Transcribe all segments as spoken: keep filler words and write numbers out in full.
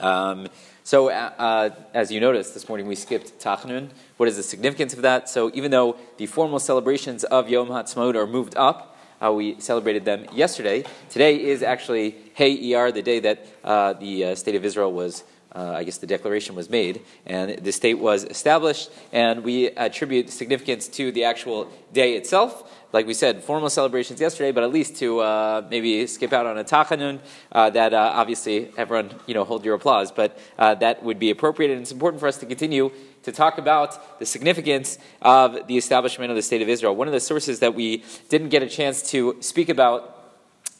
Um, so, uh, as you noticed, this morning we skipped Tachnun. What is the significance of that? So, even though the formal celebrations of Yom HaTzmaut are moved up, uh, we celebrated them yesterday. Today is actually Hey Iyar, the day that uh, the uh, State of Israel was, uh, I guess the declaration was made, and the state was established, and we attribute significance to the actual day itself. Like we said, formal celebrations yesterday, but at least to uh, maybe skip out on a Tachanun, uh, that uh, obviously everyone, you know, hold your applause, but uh, that would be appropriate, and it's important for us to continue to talk about the significance of the establishment of the State of Israel. One of the sources that we didn't get a chance to speak about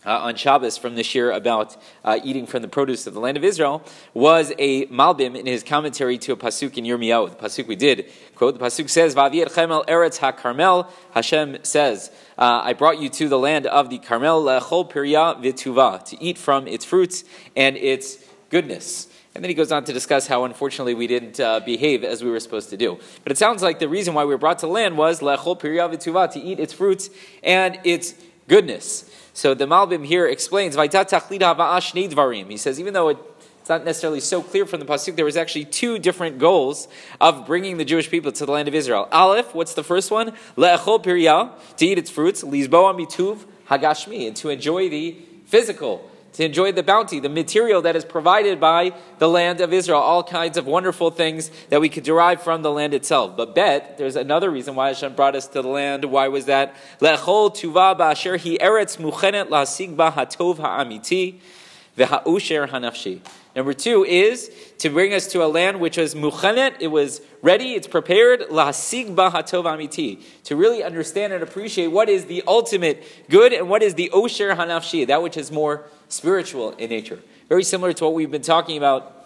Uh, on Shabbos from this year about uh, eating from the produce of the land of Israel was a Malbim in his commentary to a Pasuk in Yirmiyahu. The Pasuk we did quote, the Pasuk says, Vaviet Chemel Eretz HaKarmel, Hashem says, uh, I brought you to the land of the Carmel, lechol piriya v'tuvah, to eat from its fruits and its goodness. And then he goes on to discuss how, unfortunately, we didn't uh, behave as we were supposed to do. But it sounds like the reason why we were brought to land was lechol piriya v'tuvah, to eat its fruits and its goodness. So the Malbim here explains, he says, even though it, it's not necessarily so clear from the Pasuk, there was actually two different goals of bringing the Jewish people to the land of Israel. Aleph, what's the first one? Le'echol piriyah, to eat its fruits, lizbo amituv hagashmi, and to enjoy the physical, to enjoy the bounty, the material that is provided by the land of Israel, all kinds of wonderful things that we could derive from the land itself. But bet, there's another reason why Hashem brought us to the land. Why was that? Lechol tuva ba'asher hi eretz muchenet lahasig b'hatov amiti Ha'osher Hanafshi. Number two is to bring us to a land which was muchanet, it was ready, it's prepared, Lahasig b'hatov amiti, to really understand and appreciate what is the ultimate good and what is the Osher Hanafshi, that which is more spiritual in nature. Very similar to what we've been talking about,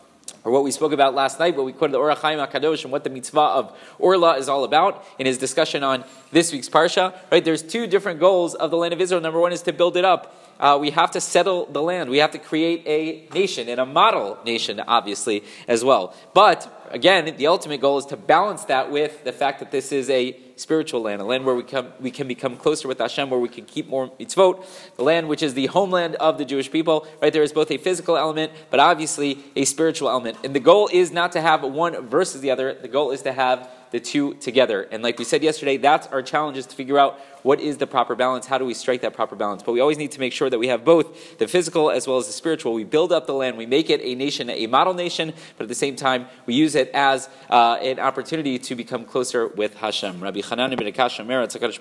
or what we spoke about last night, what we quoted the Orach Haim HaKadosh and what the mitzvah of orla is all about in his discussion on this week's parsha. Right? There's two different goals of the land of Israel. Number one is to build it up. Uh, we have to settle the land. We have to create a nation and a model nation, obviously, as well. But again, the ultimate goal is to balance that with the fact that this is a spiritual land, a land where we come, we can become closer with Hashem, where we can keep more mitzvot, the land which is the homeland of the Jewish people. Right, there is both a physical element, but obviously a spiritual element. And the goal is not to have one versus the other. The goal is to have the two together. And like we said yesterday, that's our challenge, is to figure out what is the proper balance, how do we strike that proper balance. But we always need to make sure that we have both the physical as well as the spiritual. We build up the land, we make it a nation, a model nation, but at the same time, we use it as uh, an opportunity to become closer with Hashem. Rabbi Hanan ibn Akasham,